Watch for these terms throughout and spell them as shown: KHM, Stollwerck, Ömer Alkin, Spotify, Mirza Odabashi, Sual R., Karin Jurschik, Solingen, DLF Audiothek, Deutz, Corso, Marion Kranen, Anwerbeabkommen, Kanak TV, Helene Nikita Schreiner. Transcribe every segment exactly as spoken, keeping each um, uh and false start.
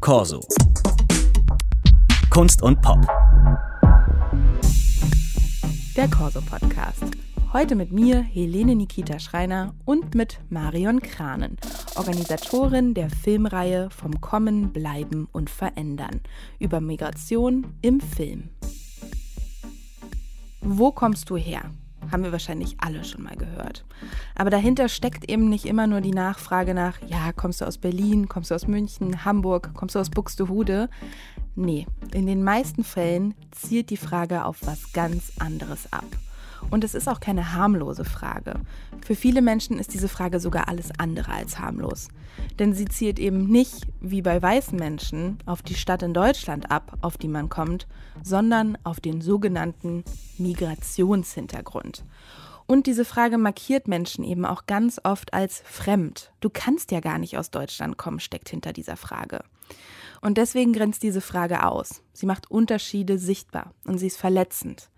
Corso. Kunst und Pop. Der Corso-Podcast. Heute mit mir, Helene Nikita Schreiner, und mit Marion Kranen, Organisatorin der Filmreihe Vom Kommen, Bleiben und Verändern über Migration im Film. Wo kommst du her? Haben wir wahrscheinlich alle schon mal gehört. Aber dahinter steckt eben nicht immer nur die Nachfrage nach, ja, kommst du aus Berlin, kommst du aus München, Hamburg, kommst du aus Buxtehude? Nee, in den meisten Fällen zielt die Frage auf was ganz anderes ab. Und es ist auch keine harmlose Frage. Für viele Menschen ist diese Frage sogar alles andere als harmlos. Denn sie zielt eben nicht, wie bei weißen Menschen, auf die Stadt in Deutschland ab, auf die man kommt, sondern auf den sogenannten Migrationshintergrund. Und diese Frage markiert Menschen eben auch ganz oft als fremd. Du kannst ja gar nicht aus Deutschland kommen, steckt hinter dieser Frage. Und deswegen grenzt diese Frage aus. Sie macht Unterschiede sichtbar und sie ist verletzend.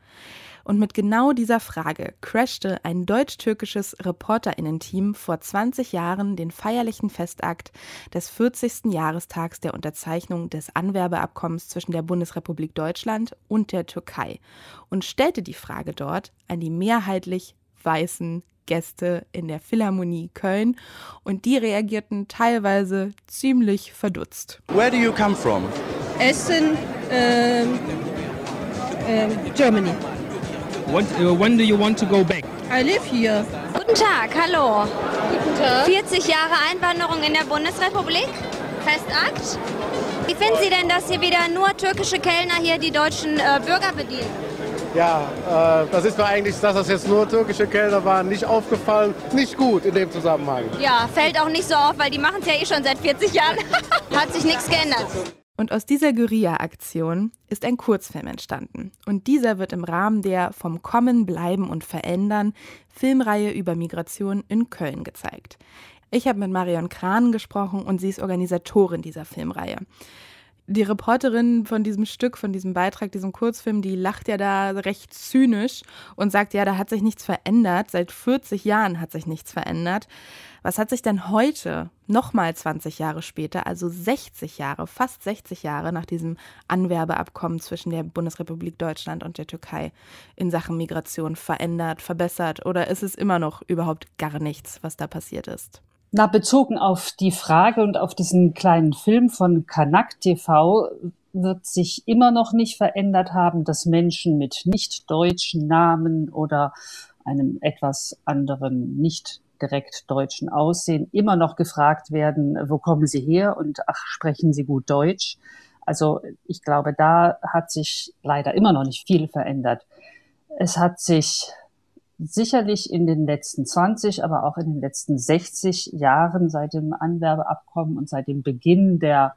Und mit genau dieser Frage crashte ein deutsch-türkisches ReporterInnen-Team vor zwanzig Jahren den feierlichen Festakt des vierzigsten Jahrestags der Unterzeichnung des Anwerbeabkommens zwischen der Bundesrepublik Deutschland und der Türkei und stellte die Frage dort an die mehrheitlich weißen Gäste in der Philharmonie Köln, und die reagierten teilweise ziemlich verdutzt. Where do you come from? Essen, ähm, ähm, Germany. When, uh, when do you want to go back? I live here. Guten Tag, hallo. Guten Tag. vierzig Jahre Einwanderung in der Bundesrepublik, Festakt. Wie finden Sie denn, dass hier wieder nur türkische Kellner hier die deutschen äh, Bürger bedienen? Ja, äh, das ist mir eigentlich, dass das jetzt nur türkische Kellner waren, nicht aufgefallen. Nicht gut in dem Zusammenhang. Ja, fällt auch nicht so auf, weil die machen es ja eh schon seit vierzig Jahren. Hat sich nichts geändert. Und aus dieser Guerilla-Aktion ist ein Kurzfilm entstanden. Und dieser wird im Rahmen der Vom Kommen, Bleiben und Verändern Filmreihe über Migration in Köln gezeigt. Ich habe mit Marion Kranen gesprochen und sie ist Organisatorin dieser Filmreihe. Die Reporterin von diesem Stück, von diesem Beitrag, diesem Kurzfilm, die lacht ja da recht zynisch und sagt, ja, da hat sich nichts verändert. Seit vierzig Jahren hat sich nichts verändert. Was hat sich denn heute, nochmal zwanzig Jahre später, also sechzig Jahre, fast sechzig Jahre nach diesem Anwerbeabkommen zwischen der Bundesrepublik Deutschland und der Türkei in Sachen Migration verändert, verbessert, oder ist es immer noch überhaupt gar nichts, was da passiert ist? Na, bezogen auf die Frage und auf diesen kleinen Film von Kanak T V wird sich immer noch nicht verändert haben, dass Menschen mit nicht deutschen Namen oder einem etwas anderen nicht direkt deutschen Aussehen immer noch gefragt werden, wo kommen Sie her, und ach, sprechen Sie gut Deutsch? Also ich glaube, da hat sich leider immer noch nicht viel verändert. Es hat sich sicherlich in den letzten zwanzig, aber auch in den letzten sechzig Jahren seit dem Anwerbeabkommen und seit dem Beginn der,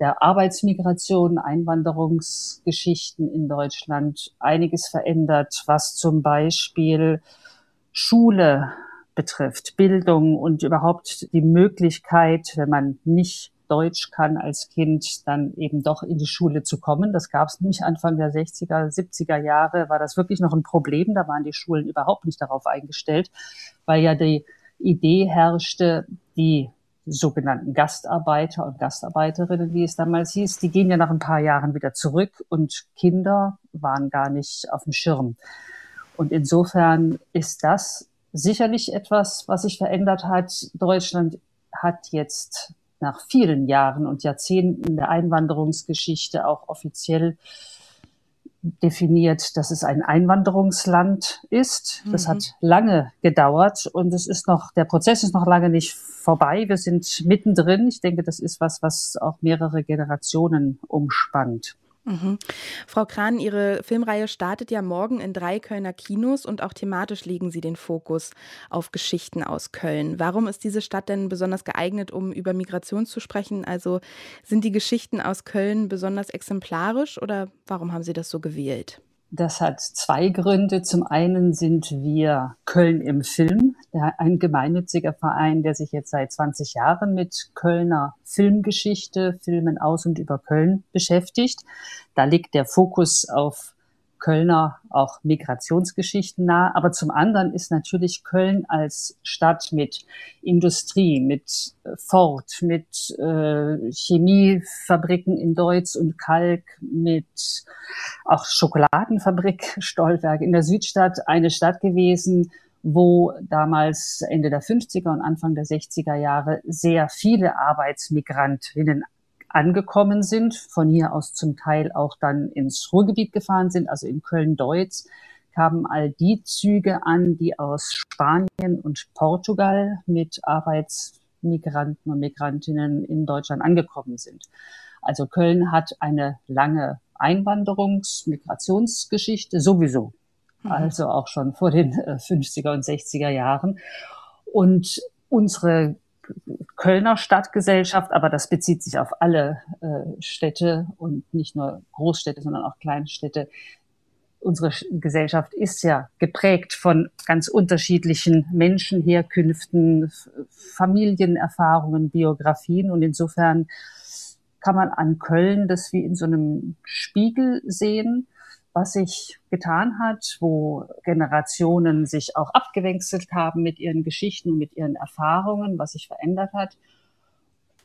der Arbeitsmigration, Einwanderungsgeschichten in Deutschland einiges verändert, was zum Beispiel Schule betrifft, Bildung und überhaupt die Möglichkeit, wenn man nicht Deutsch kann als Kind, dann eben doch in die Schule zu kommen. Das gab es nämlich Anfang der sechziger, siebziger Jahre, war das wirklich noch ein Problem. Da waren die Schulen überhaupt nicht darauf eingestellt, weil ja die Idee herrschte, die sogenannten Gastarbeiter und Gastarbeiterinnen, wie es damals hieß, die gehen ja nach ein paar Jahren wieder zurück, und Kinder waren gar nicht auf dem Schirm. Und insofern ist das sicherlich etwas, was sich verändert hat. Deutschland hat jetzt nach vielen Jahren und Jahrzehnten der Einwanderungsgeschichte auch offiziell definiert, dass es ein Einwanderungsland ist. Das mhm. hat lange gedauert, und es ist noch, der Prozess ist noch lange nicht vorbei. Wir sind mittendrin. Ich denke, das ist was, was auch mehrere Generationen umspannt. Mhm. Frau Kranen, Ihre Filmreihe startet ja morgen in drei Kölner Kinos, und auch thematisch legen Sie den Fokus auf Geschichten aus Köln. Warum ist diese Stadt denn besonders geeignet, um über Migration zu sprechen? Also sind die Geschichten aus Köln besonders exemplarisch, oder warum haben Sie das so gewählt? Das hat zwei Gründe. Zum einen sind wir Köln im Film, ein gemeinnütziger Verein, der sich jetzt seit zwanzig Jahren mit Kölner Filmgeschichte, Filmen aus und über Köln beschäftigt. Da liegt der Fokus auf Kölner auch Migrationsgeschichten nah. Aber zum anderen ist natürlich Köln als Stadt mit Industrie, mit Ford, mit äh, Chemiefabriken in Deutz und Kalk, mit auch Schokoladenfabrik Stollwerck in der Südstadt eine Stadt gewesen, wo damals Ende der fünfziger und Anfang der sechziger Jahre sehr viele Arbeitsmigrantinnen angekommen sind, von hier aus zum Teil auch dann ins Ruhrgebiet gefahren sind, also in Köln-Deutz kamen all die Züge an, die aus Spanien und Portugal mit Arbeitsmigranten und Migrantinnen in Deutschland angekommen sind. Also Köln hat eine lange Einwanderungs-, Migrationsgeschichte sowieso, mhm. also auch schon vor den fünfziger und sechziger Jahren. Und unsere Kölner Stadtgesellschaft, aber das bezieht sich auf alle äh, Städte und nicht nur Großstädte, sondern auch Kleinstädte. Unsere Gesellschaft ist ja geprägt von ganz unterschiedlichen Menschen, Herkünften, Familienerfahrungen, Biografien. Und insofern kann man an Köln das wie in so einem Spiegel sehen, was sich getan hat, wo Generationen sich auch abgewechselt haben mit ihren Geschichten und mit ihren Erfahrungen, was sich verändert hat.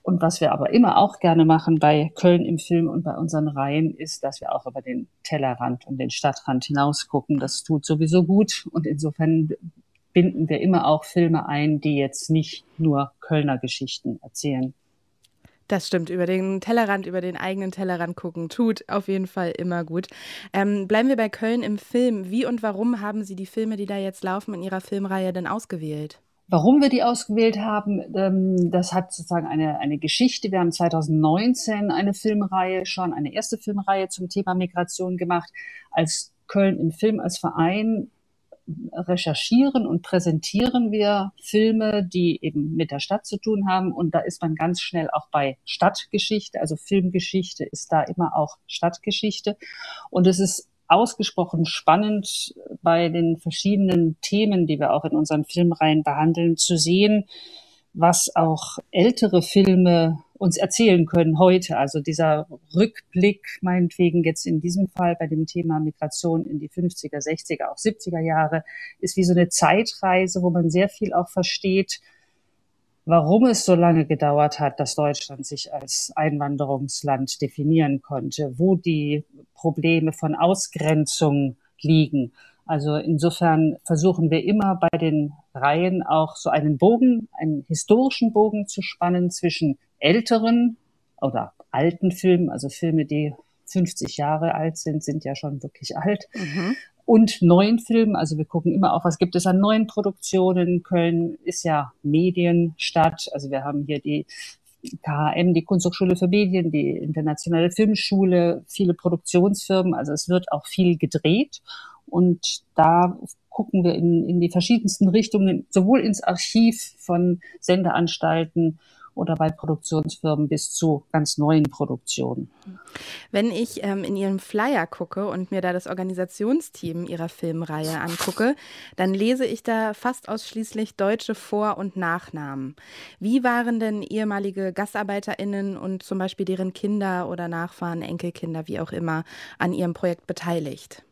Und was wir aber immer auch gerne machen bei Köln im Film und bei unseren Reihen, ist, dass wir auch über den Tellerrand und den Stadtrand hinaus gucken. Das tut sowieso gut. Und insofern binden wir immer auch Filme ein, die jetzt nicht nur Kölner Geschichten erzählen. Das stimmt, über den Tellerrand, über den eigenen Tellerrand gucken, tut auf jeden Fall immer gut. Ähm, bleiben wir bei Köln im Film. Wie und warum haben Sie die Filme, die da jetzt laufen, in Ihrer Filmreihe denn ausgewählt? Warum wir die ausgewählt haben, ähm, das hat sozusagen eine, eine Geschichte. Wir haben zweitausendneunzehn eine Filmreihe, schon eine erste Filmreihe zum Thema Migration gemacht. Als Köln im Film, als Verein recherchieren und präsentieren wir Filme, die eben mit der Stadt zu tun haben. Und da ist man ganz schnell auch bei Stadtgeschichte. Also Filmgeschichte ist da immer auch Stadtgeschichte. Und es ist ausgesprochen spannend, bei den verschiedenen Themen, die wir auch in unseren Filmreihen behandeln, zu sehen, was auch ältere Filme uns erzählen können heute. Also dieser Rückblick, meinetwegen jetzt in diesem Fall bei dem Thema Migration in die fünfziger, sechziger, auch siebziger Jahre, ist wie so eine Zeitreise, wo man sehr viel auch versteht, warum es so lange gedauert hat, dass Deutschland sich als Einwanderungsland definieren konnte, wo die Probleme von Ausgrenzung liegen. Also insofern versuchen wir immer bei den Reihen auch so einen Bogen, einen historischen Bogen zu spannen zwischen älteren oder alten Filmen, also Filme, die fünfzig Jahre alt sind, sind ja schon wirklich alt, mhm. und neuen Filmen. Also wir gucken immer auch, was gibt es an neuen Produktionen. Köln ist ja Medienstadt, also wir haben hier die K H M, die Kunsthochschule für Medien, die internationale Filmschule, viele Produktionsfirmen, also es wird auch viel gedreht. Und da gucken wir in, in die verschiedensten Richtungen, sowohl ins Archiv von Sendeanstalten oder bei Produktionsfirmen bis zu ganz neuen Produktionen. Wenn ich ähm, in Ihrem Flyer gucke und mir da das Organisationsteam Ihrer Filmreihe angucke, dann lese ich da fast ausschließlich deutsche Vor- und Nachnamen. Wie waren denn ehemalige GastarbeiterInnen und zum Beispiel deren Kinder oder Nachfahren, Enkelkinder, wie auch immer, an Ihrem Projekt beteiligt?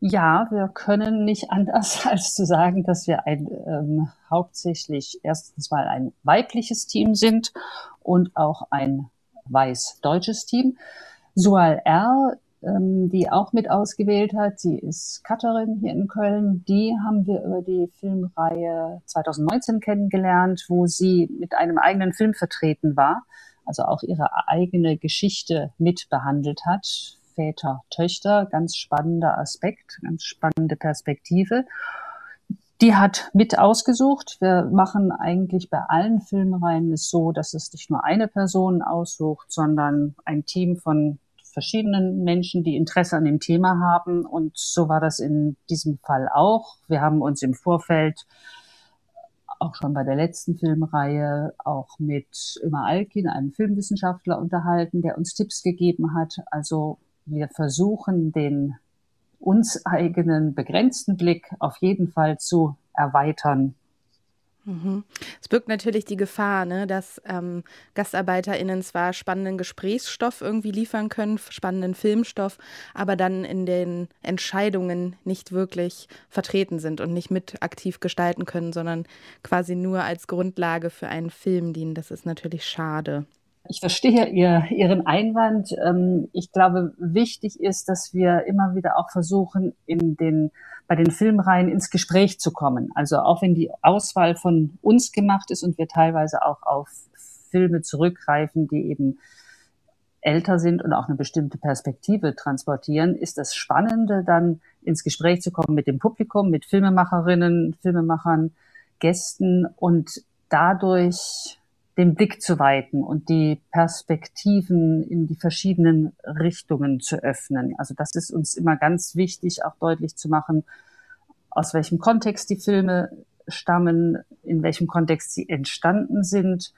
Ja, wir können nicht anders als zu sagen, dass wir ein, ähm, hauptsächlich erstens mal ein weibliches Team sind und auch ein weiß-deutsches Team. Sual R., ähm, die auch mit ausgewählt hat, sie ist Cutterin hier in Köln, die haben wir über die Filmreihe zweitausendneunzehn kennengelernt, wo sie mit einem eigenen Film vertreten war, also auch ihre eigene Geschichte mit behandelt hat. Väter, Töchter, ganz spannender Aspekt, ganz spannende Perspektive. Die hat mit ausgesucht. Wir machen eigentlich bei allen Filmreihen es so, dass es nicht nur eine Person aussucht, sondern ein Team von verschiedenen Menschen, die Interesse an dem Thema haben. Und so war das in diesem Fall auch. Wir haben uns im Vorfeld auch schon bei der letzten Filmreihe auch mit Ömer Alkin, einem Filmwissenschaftler, unterhalten, der uns Tipps gegeben hat. Also wir versuchen, den uns eigenen begrenzten Blick auf jeden Fall zu erweitern. Mhm. Es birgt natürlich die Gefahr, ne, dass ähm, GastarbeiterInnen zwar spannenden Gesprächsstoff irgendwie liefern können, spannenden Filmstoff, aber dann in den Entscheidungen nicht wirklich vertreten sind und nicht mit aktiv gestalten können, sondern quasi nur als Grundlage für einen Film dienen. Das ist natürlich schade. Ich verstehe ihr, Ihren Einwand. Ich glaube, wichtig ist, dass wir immer wieder auch versuchen, in den, bei den Filmreihen ins Gespräch zu kommen. Also auch wenn die Auswahl von uns gemacht ist und wir teilweise auch auf Filme zurückgreifen, die eben älter sind und auch eine bestimmte Perspektive transportieren, ist das Spannende, dann ins Gespräch zu kommen mit dem Publikum, mit Filmemacherinnen, Filmemachern, Gästen und dadurch den Blick zu weiten und die Perspektiven in die verschiedenen Richtungen zu öffnen. Also das ist uns immer ganz wichtig, auch deutlich zu machen, aus welchem Kontext die Filme stammen, in welchem Kontext sie entstanden sind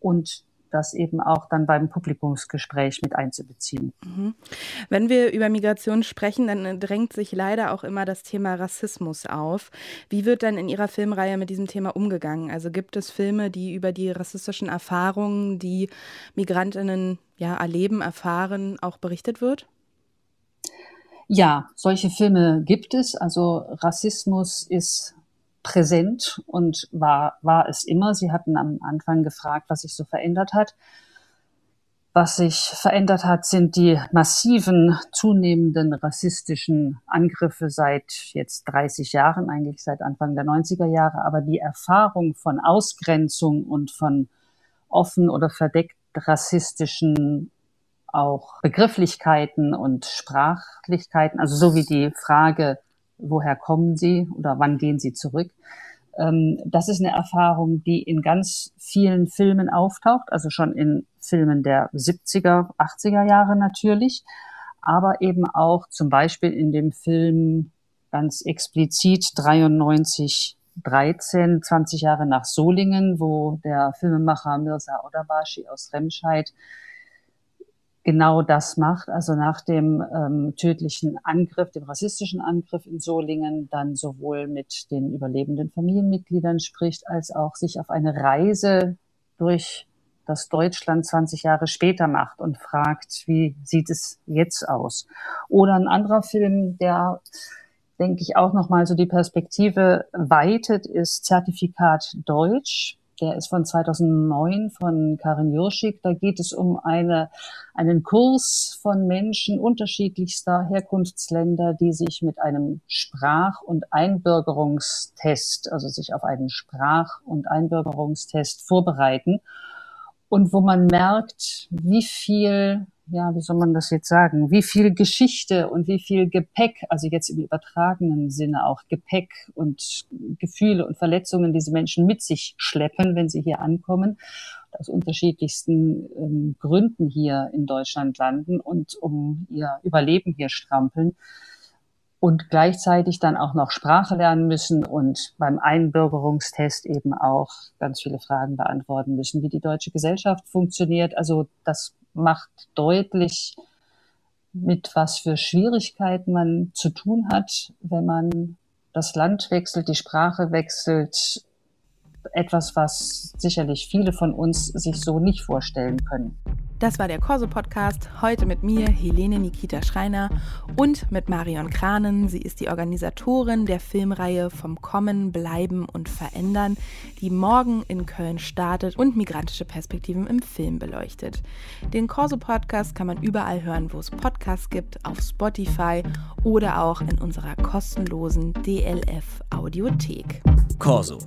und das eben auch dann beim Publikumsgespräch mit einzubeziehen. Wenn wir über Migration sprechen, dann drängt sich leider auch immer das Thema Rassismus auf. Wie wird dann in Ihrer Filmreihe mit diesem Thema umgegangen? Also gibt es Filme, die über die rassistischen Erfahrungen, die MigrantInnen ja erleben, erfahren, auch berichtet wird? Ja, solche Filme gibt es. Also Rassismus ist präsent und war, war es immer. Sie hatten am Anfang gefragt, was sich so verändert hat. Was sich verändert hat, sind die massiven, zunehmenden rassistischen Angriffe seit jetzt dreißig Jahren, eigentlich seit Anfang der neunziger Jahre. Aber die Erfahrung von Ausgrenzung und von offen oder verdeckt rassistischen auch Begrifflichkeiten und Sprachlichkeiten, also so wie die Frage, woher kommen sie oder wann gehen sie zurück? Das ist eine Erfahrung, die in ganz vielen Filmen auftaucht, also schon in Filmen der siebziger, achtziger Jahre natürlich, aber eben auch zum Beispiel in dem Film ganz explizit dreiundneunzig dreizehn, zwanzig Jahre nach Solingen, wo der Filmemacher Mirza Odabashi aus Remscheid genau das macht, also nach dem ähm, tödlichen Angriff, dem rassistischen Angriff in Solingen, dann sowohl mit den überlebenden Familienmitgliedern spricht, als auch sich auf eine Reise durch das Deutschland zwanzig Jahre später macht und fragt, wie sieht es jetzt aus? Oder ein anderer Film, der, denke ich, auch nochmal so die Perspektive weitet, ist Zertifikat Deutsch. Der ist von zweitausendneun von Karin Jurschik. Da geht es um eine, einen Kurs von Menschen unterschiedlichster Herkunftsländer, die sich mit einem Sprach- und Einbürgerungstest, also sich auf einen Sprach- und Einbürgerungstest vorbereiten. Und wo man merkt, wie viel, ja, wie soll man das jetzt sagen, wie viel Geschichte und wie viel Gepäck, also jetzt im übertragenen Sinne auch Gepäck und Gefühle und Verletzungen diese Menschen mit sich schleppen, wenn sie hier ankommen, aus unterschiedlichsten ähm, Gründen hier in Deutschland landen und um ihr Überleben hier strampeln und gleichzeitig dann auch noch Sprache lernen müssen und beim Einbürgerungstest eben auch ganz viele Fragen beantworten müssen, wie die deutsche Gesellschaft funktioniert. Also das macht deutlich, mit was für Schwierigkeiten man zu tun hat, wenn man das Land wechselt, die Sprache wechselt. Etwas, was sicherlich viele von uns sich so nicht vorstellen können. Das war der Corso-Podcast, heute mit mir, Helene Nikita Schreiner, und mit Marion Kranen. Sie ist die Organisatorin der Filmreihe Vom Kommen, Bleiben und Verändern, die morgen in Köln startet und migrantische Perspektiven im Film beleuchtet. Den Corso-Podcast kann man überall hören, wo es Podcasts gibt, auf Spotify oder auch in unserer kostenlosen D L F Audiothek. Corso.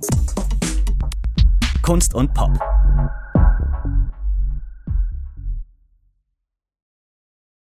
Kunst und Pop.